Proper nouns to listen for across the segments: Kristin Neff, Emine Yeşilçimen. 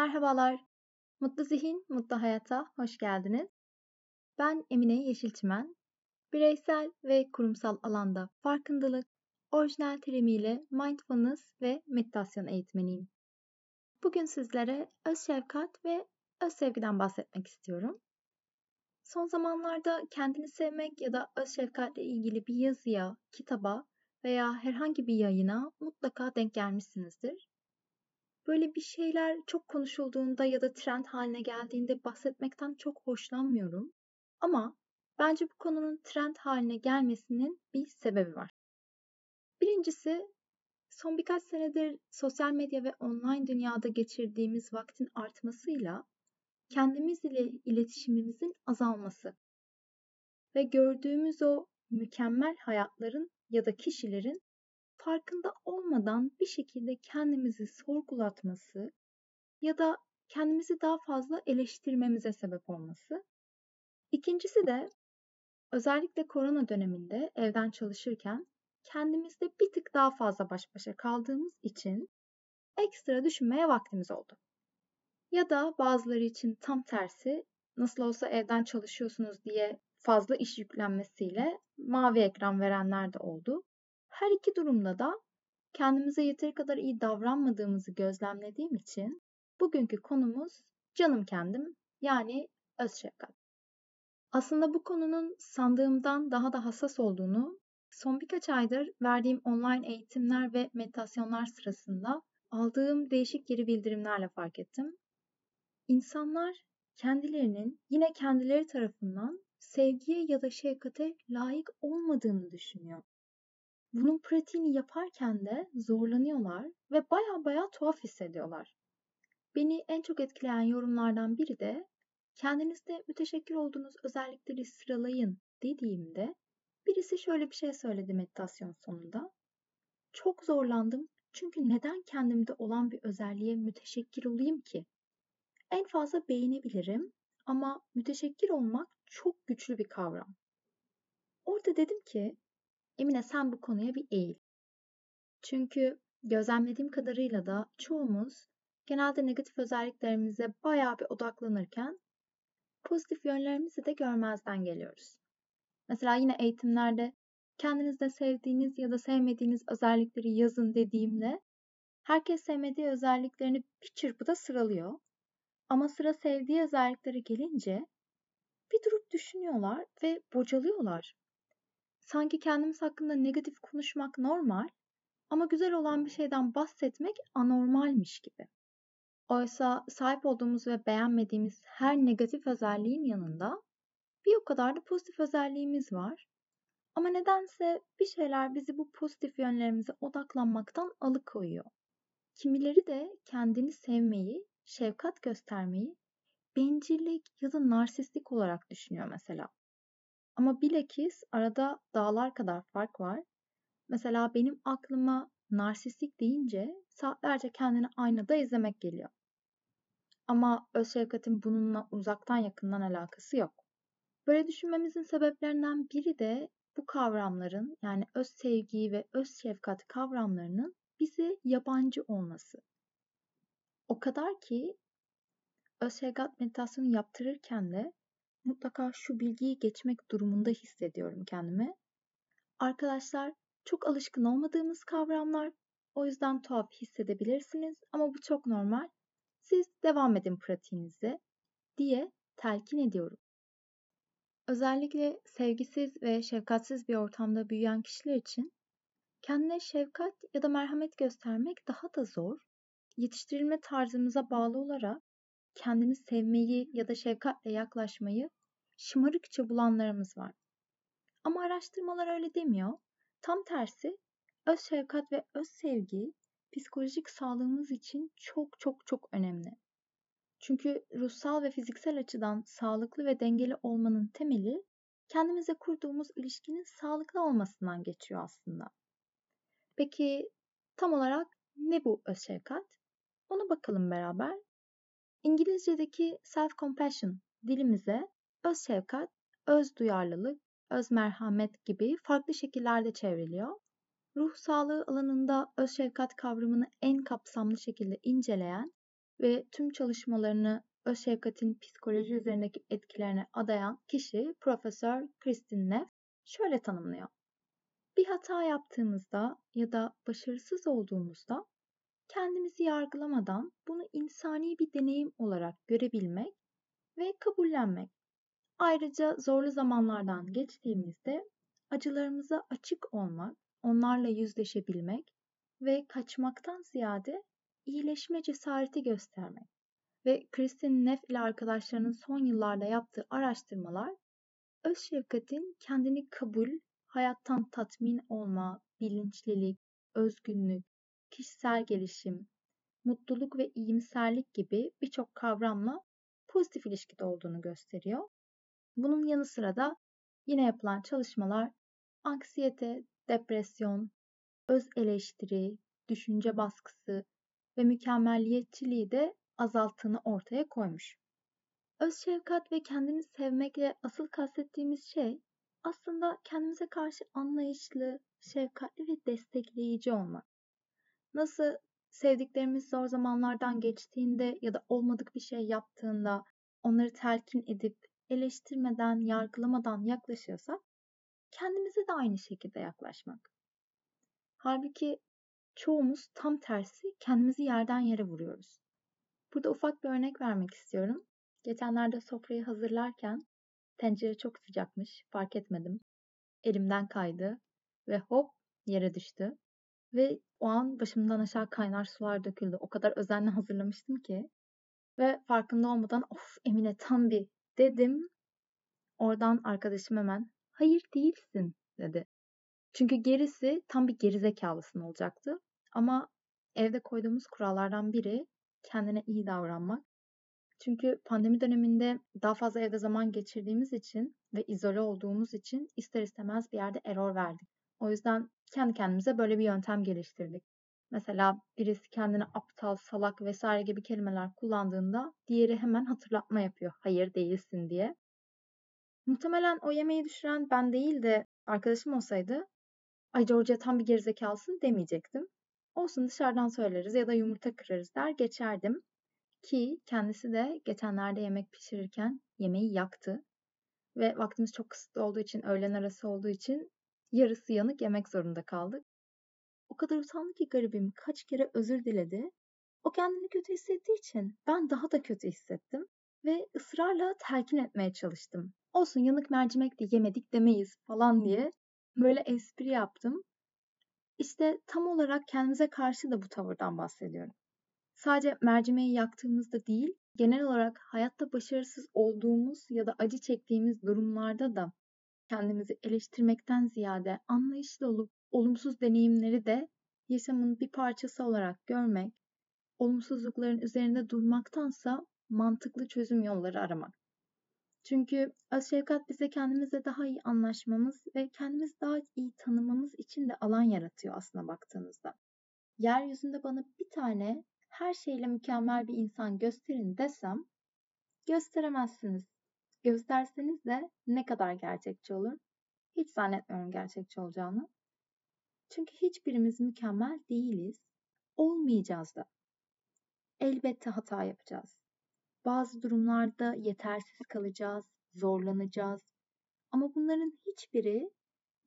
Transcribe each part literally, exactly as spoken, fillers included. Merhabalar, Mutlu Zihin, Mutlu Hayat'a hoş geldiniz. Ben Emine Yeşilçimen. Bireysel ve kurumsal alanda farkındalık, orijinal terimiyle mindfulness ve meditasyon eğitmeniyim. Bugün sizlere öz şefkat ve öz sevgiden bahsetmek istiyorum. Son zamanlarda kendini sevmek ya da öz şefkatle ilgili bir yazıya, kitaba veya herhangi bir yayına mutlaka denk gelmişsinizdir. Böyle bir şeyler çok konuşulduğunda ya da trend haline geldiğinde bahsetmekten çok hoşlanmıyorum. Ama bence bu konunun trend haline gelmesinin bir sebebi var. Birincisi, son birkaç senedir sosyal medya ve online dünyada geçirdiğimiz vaktin artmasıyla kendimiz ile iletişimimizin azalması ve gördüğümüz o mükemmel hayatların ya da kişilerin farkında olmadan bir şekilde kendimizi sorgulatması ya da kendimizi daha fazla eleştirmemize sebep olması. İkincisi de özellikle korona döneminde evden çalışırken kendimizle bir tık daha fazla baş başa kaldığımız için ekstra düşünmeye vaktimiz oldu. Ya da bazıları için tam tersi, nasıl olsa evden çalışıyorsunuz diye fazla iş yüklenmesiyle mavi ekran verenler de oldu. Her iki durumda da kendimize yeteri kadar iyi davranmadığımızı gözlemlediğim için bugünkü konumuz canım kendim, yani öz şefkat. Aslında bu konunun sandığımdan daha da hassas olduğunu son birkaç aydır verdiğim online eğitimler ve meditasyonlar sırasında aldığım değişik geri bildirimlerle fark ettim. İnsanlar kendilerinin yine kendileri tarafından sevgiye ya da şefkate layık olmadığını düşünüyor. Bunun pratiğini yaparken de zorlanıyorlar ve baya baya tuhaf hissediyorlar. Beni en çok etkileyen yorumlardan biri de kendinizde müteşekkir olduğunuz özellikleri sıralayın dediğimde birisi şöyle bir şey söyledi meditasyon sonunda. Çok zorlandım çünkü neden kendimde olan bir özelliğe müteşekkir olayım ki? En fazla beğenebilirim ama müteşekkir olmak çok güçlü bir kavram. Orada dedim ki Emine, sen bu konuya bir eğil. Çünkü gözlemlediğim kadarıyla da çoğumuz genelde negatif özelliklerimize bayağı bir odaklanırken pozitif yönlerimizi de görmezden geliyoruz. Mesela yine eğitimlerde kendinizde sevdiğiniz ya da sevmediğiniz özellikleri yazın dediğimde herkes sevmediği özelliklerini bir çırpıda sıralıyor. Ama sıra sevdiği özelliklere gelince bir durup düşünüyorlar ve bocalıyorlar. Sanki kendimiz hakkında negatif konuşmak normal ama güzel olan bir şeyden bahsetmek anormalmiş gibi. Oysa sahip olduğumuz ve beğenmediğimiz her negatif özelliğin yanında bir o kadar da pozitif özelliğimiz var. Ama nedense bir şeyler bizi bu pozitif yönlerimize odaklanmaktan alıkoyuyor. Kimileri de kendini sevmeyi, şefkat göstermeyi bencillik ya da narsistlik olarak düşünüyor mesela. Ama bilakis arada dağlar kadar fark var. Mesela benim aklıma narsistlik deyince saatlerce kendini aynada izlemek geliyor. Ama öz şefkatin bununla uzaktan yakından alakası yok. Böyle düşünmemizin sebeplerinden biri de bu kavramların, yani öz sevgi ve öz şefkat kavramlarının bize yabancı olması. O kadar ki öz şefkat meditasyonu yaptırırken de mutlaka şu bilgiyi geçmek durumunda hissediyorum kendimi. Arkadaşlar, çok alışkın olmadığımız kavramlar, o yüzden tuhaf hissedebilirsiniz ama bu çok normal. Siz devam edin pratiğinize diye telkin ediyorum. Özellikle sevgisiz ve şefkatsiz bir ortamda büyüyen kişiler için kendine şefkat ya da merhamet göstermek daha da zor. Yetiştirilme tarzımıza bağlı olarak kendini sevmeyi ya da şefkatle yaklaşmayı şımarıkça bulanlarımız var. Ama araştırmalar öyle demiyor. Tam tersi, öz şefkat ve öz sevgi psikolojik sağlığımız için çok çok çok önemli. Çünkü ruhsal ve fiziksel açıdan sağlıklı ve dengeli olmanın temeli kendimize kurduğumuz ilişkinin sağlıklı olmasından geçiyor aslında. Peki tam olarak ne bu öz şefkat? Ona bakalım beraber. İngilizce'deki self-compassion dilimize öz şefkat, öz duyarlılık, öz merhamet gibi farklı şekillerde çevriliyor. Ruh sağlığı alanında öz şefkat kavramını en kapsamlı şekilde inceleyen ve tüm çalışmalarını öz şefkatin psikoloji üzerindeki etkilerine adayan kişi Profesör Kristin Neff şöyle tanımlıyor. Bir hata yaptığımızda ya da başarısız olduğumuzda kendimizi yargılamadan bunu insani bir deneyim olarak görebilmek ve kabullenmek. Ayrıca zorlu zamanlardan geçtiğimizde acılarımıza açık olmak, onlarla yüzleşebilmek ve kaçmaktan ziyade iyileşme cesareti göstermek. Ve Kristin Neff ile arkadaşlarının son yıllarda yaptığı araştırmalar, öz şefkatin kendini kabul, hayattan tatmin olma, bilinçlilik, özgünlük, kişisel gelişim, mutluluk ve iyimserlik gibi birçok kavramla pozitif ilişkide olduğunu gösteriyor. Bunun yanı sıra da yine yapılan çalışmalar anksiyete, depresyon, öz eleştiri, düşünce baskısı ve mükemmelliyetçiliği de azalttığını ortaya koymuş. Öz şefkat ve kendini sevmekle asıl kastettiğimiz şey aslında kendimize karşı anlayışlı, şefkatli ve destekleyici olmak. Nasıl sevdiklerimiz zor zamanlardan geçtiğinde ya da olmadık bir şey yaptığında onları telkin edip eleştirmeden, yargılamadan yaklaşıyorsak kendimize de aynı şekilde yaklaşmak. Halbuki çoğumuz tam tersi kendimizi yerden yere vuruyoruz. Burada ufak bir örnek vermek istiyorum. Geçenlerde sofrayı hazırlarken tencere çok sıcakmış, fark etmedim. Elimden kaydı ve hop yere düştü. Ve o an başımdan aşağı kaynar sular döküldü. O kadar özenle hazırlamıştım ki. Ve farkında olmadan of Emine tam bir dedim. Oradan arkadaşım hemen hayır değilsin dedi. Çünkü gerisi tam bir gerizekalısın olacaktı. Ama evde koyduğumuz kurallardan biri kendine iyi davranmak. Çünkü pandemi döneminde daha fazla evde zaman geçirdiğimiz için ve izole olduğumuz için ister istemez bir yerde error verdik. O yüzden kendi kendimize böyle bir yöntem geliştirdik. Mesela birisi kendine aptal, salak vesaire gibi kelimeler kullandığında diğeri hemen hatırlatma yapıyor. Hayır değilsin diye. Muhtemelen o yemeği düşüren ben değil de arkadaşım olsaydı ay George'a tam bir gerizekalısın demeyecektim. Olsun dışarıdan söyleriz ya da yumurta kırarız der geçerdim. Ki kendisi de geçenlerde yemek pişirirken yemeği yaktı. Ve vaktimiz çok kısıtlı olduğu için, öğlen arası olduğu için yarısı yanık yemek zorunda kaldık. O kadar utandı ki garibim kaç kere özür diledi. O kendini kötü hissettiği için ben daha da kötü hissettim. Ve ısrarla telkin etmeye çalıştım. Olsun yanık mercimek de yemedik demeyiz falan diye böyle espri yaptım. İşte tam olarak kendimize karşı da bu tavırdan bahsediyorum. Sadece mercimeği yaktığımızda değil, genel olarak hayatta başarısız olduğumuz ya da acı çektiğimiz durumlarda da kendimizi eleştirmekten ziyade anlayışlı olup olumsuz deneyimleri de yaşamın bir parçası olarak görmek, olumsuzlukların üzerinde durmaktansa mantıklı çözüm yolları aramak. Çünkü öz şefkat bize kendimizle daha iyi anlaşmamız ve kendimizi daha iyi tanımamız için de alan yaratıyor aslına baktığımızda. Yeryüzünde bana bir tane her şeyle mükemmel bir insan gösterin desem, gösteremezsiniz. Gösterseniz de ne kadar gerçekçi olur? Hiç zannetmiyorum gerçekçi olacağını. Çünkü hiçbirimiz mükemmel değiliz. Olmayacağız da. Elbette hata yapacağız. Bazı durumlarda yetersiz kalacağız, zorlanacağız. Ama bunların hiçbiri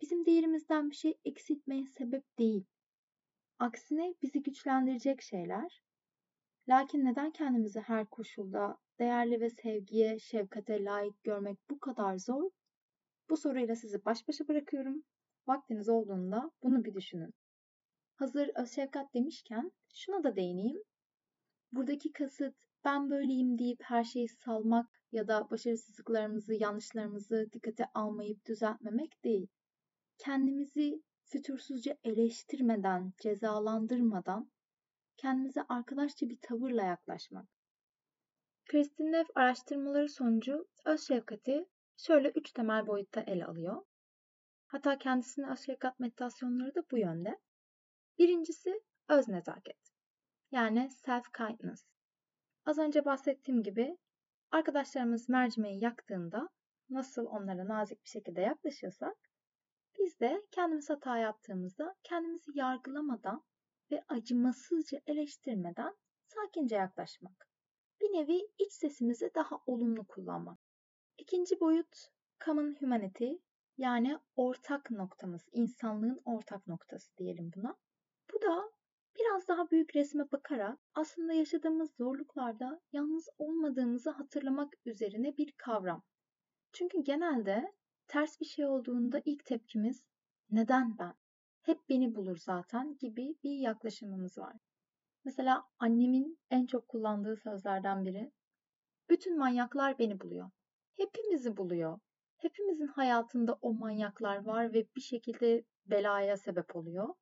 bizim değerimizden bir şey eksiltmeye sebep değil. Aksine bizi güçlendirecek şeyler. Lakin neden kendimizi her koşulda değerli ve sevgiye, şefkate layık görmek bu kadar zor? Bu soruyla sizi baş başa bırakıyorum. Vaktiniz olduğunda bunu bir düşünün. Hazır öz şefkat demişken şuna da değineyim. Buradaki kasıt ben böyleyim deyip her şeyi salmak ya da başarısızlıklarımızı, yanlışlarımızı dikkate almayıp düzeltmemek değil. Kendimizi fütursuzca eleştirmeden, cezalandırmadan kendimize arkadaşça bir tavırla yaklaşmak. Kristin Neff araştırmaları sonucu öz şefkati şöyle üç temel boyutta ele alıyor. Hatta kendisinin öz şefkat meditasyonları da bu yönde. Birincisi öz nezaket. Yani self-kindness. Az önce bahsettiğim gibi arkadaşlarımız mercimeği yaktığında nasıl onlara nazik bir şekilde yaklaşıyorsak biz de kendimiz hata yaptığımızda kendimizi yargılamadan ve acımasızca eleştirmeden sakince yaklaşmak. Bir nevi iç sesimizi daha olumlu kullanmak. İkinci boyut common humanity, yani ortak noktamız, insanlığın ortak noktası diyelim buna. Bu da biraz daha büyük resme bakarak aslında yaşadığımız zorluklarda yalnız olmadığımızı hatırlamak üzerine bir kavram. Çünkü genelde ters bir şey olduğunda ilk tepkimiz neden ben? Hep beni bulur zaten gibi bir yaklaşımımız var. Mesela annemin en çok kullandığı sözlerden biri, bütün manyaklar beni buluyor. Hepimizi buluyor. Hepimizin hayatında o manyaklar var ve bir şekilde belaya sebep oluyor.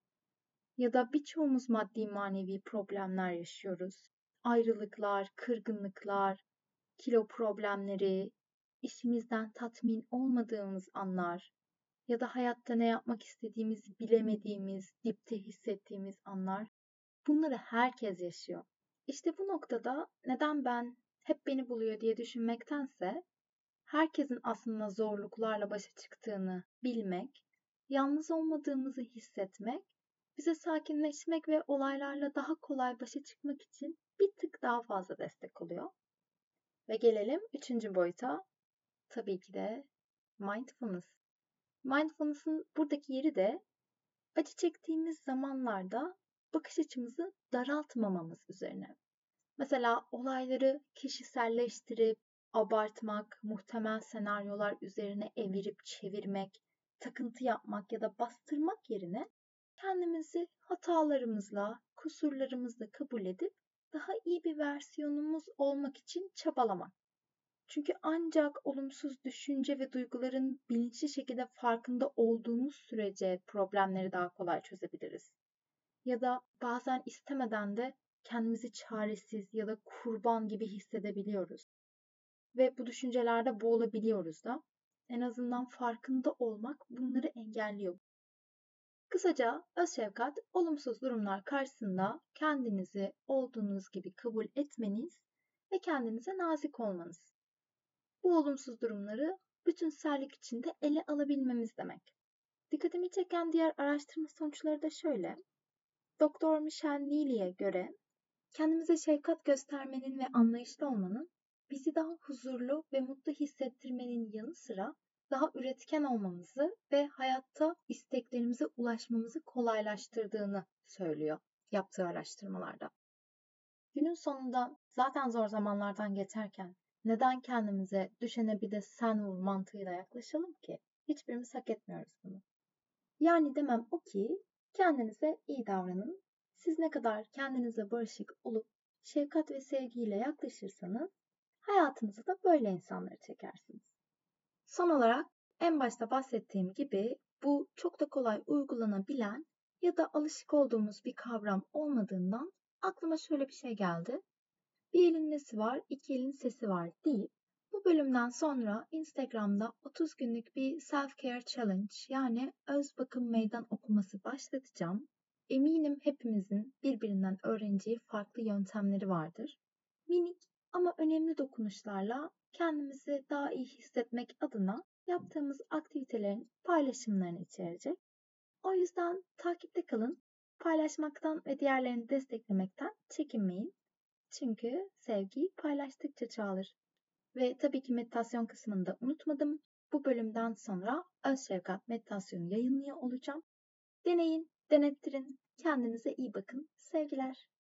Ya da birçoğumuz maddi manevi problemler yaşıyoruz. Ayrılıklar, kırgınlıklar, kilo problemleri, işimizden tatmin olmadığımız anlar ya da hayatta ne yapmak istediğimizi bilemediğimiz, dipte hissettiğimiz anlar. Bunları herkes yaşıyor. İşte bu noktada neden ben, hep beni buluyor diye düşünmektense herkesin aslında zorluklarla başa çıktığını bilmek, yalnız olmadığımızı hissetmek, bize sakinleşmek ve olaylarla daha kolay başa çıkmak için bir tık daha fazla destek oluyor. Ve gelelim üçüncü boyuta. Tabii ki de mindfulness. Mindfulness'ın buradaki yeri de acı çektiğimiz zamanlarda bakış açımızı daraltmamamız üzerine. Mesela olayları kişiselleştirip, abartmak, muhtemel senaryolar üzerine evirip çevirmek, takıntı yapmak ya da bastırmak yerine kendimizi hatalarımızla, kusurlarımızla kabul edip daha iyi bir versiyonumuz olmak için çabalamak. Çünkü ancak olumsuz düşünce ve duyguların bilinçli şekilde farkında olduğumuz sürece problemleri daha kolay çözebiliriz. Ya da bazen istemeden de kendimizi çaresiz ya da kurban gibi hissedebiliyoruz. Ve bu düşüncelerde boğulabiliyoruz da. En azından farkında olmak bunları engelliyor. Kısaca öz şefkat, olumsuz durumlar karşısında kendinizi olduğunuz gibi kabul etmeniz ve kendinize nazik olmanız. Bu olumsuz durumları bütünsellik içinde ele alabilmemiz demek. Dikkatimi çeken diğer araştırma sonuçları da şöyle. Doktor Michelle Neely'e göre kendimize şefkat göstermenin ve anlayışlı olmanın bizi daha huzurlu ve mutlu hissettirmenin yanı sıra daha üretken olmamızı ve hayatta isteklerimize ulaşmamızı kolaylaştırdığını söylüyor yaptığı araştırmalarda. Günün sonunda zaten zor zamanlardan geçerken neden kendimize düşene bir de sen vur mantığıyla yaklaşalım ki? Hiçbirimiz hak etmiyoruz bunu. Yani demem o ki kendinize iyi davranın. Siz ne kadar kendinize barışık olup şefkat ve sevgiyle yaklaşırsanız hayatınızı da böyle insanları çekersiniz. Son olarak en başta bahsettiğim gibi bu çok da kolay uygulanabilen ya da alışık olduğumuz bir kavram olmadığından aklıma şöyle bir şey geldi. Bir elin nesi var, iki elin sesi var deyip bu bölümden sonra Instagram'da otuz günlük bir self-care challenge, yani öz bakım meydan okuması başlatacağım. Eminim hepimizin birbirinden öğreneceği farklı yöntemleri vardır. Minik ama önemli dokunuşlarla kendimizi daha iyi hissetmek adına yaptığımız aktivitelerin paylaşımlarını içerecek. O yüzden takipte kalın, paylaşmaktan ve diğerlerini desteklemekten çekinmeyin. Çünkü sevgi paylaştıkça çoğalır. Ve tabii ki meditasyon kısmını da unutmadım. Bu bölümden sonra öz şefkat meditasyonu yayınlıyor olacağım. Deneyin, denettirin, kendinize iyi bakın. Sevgiler.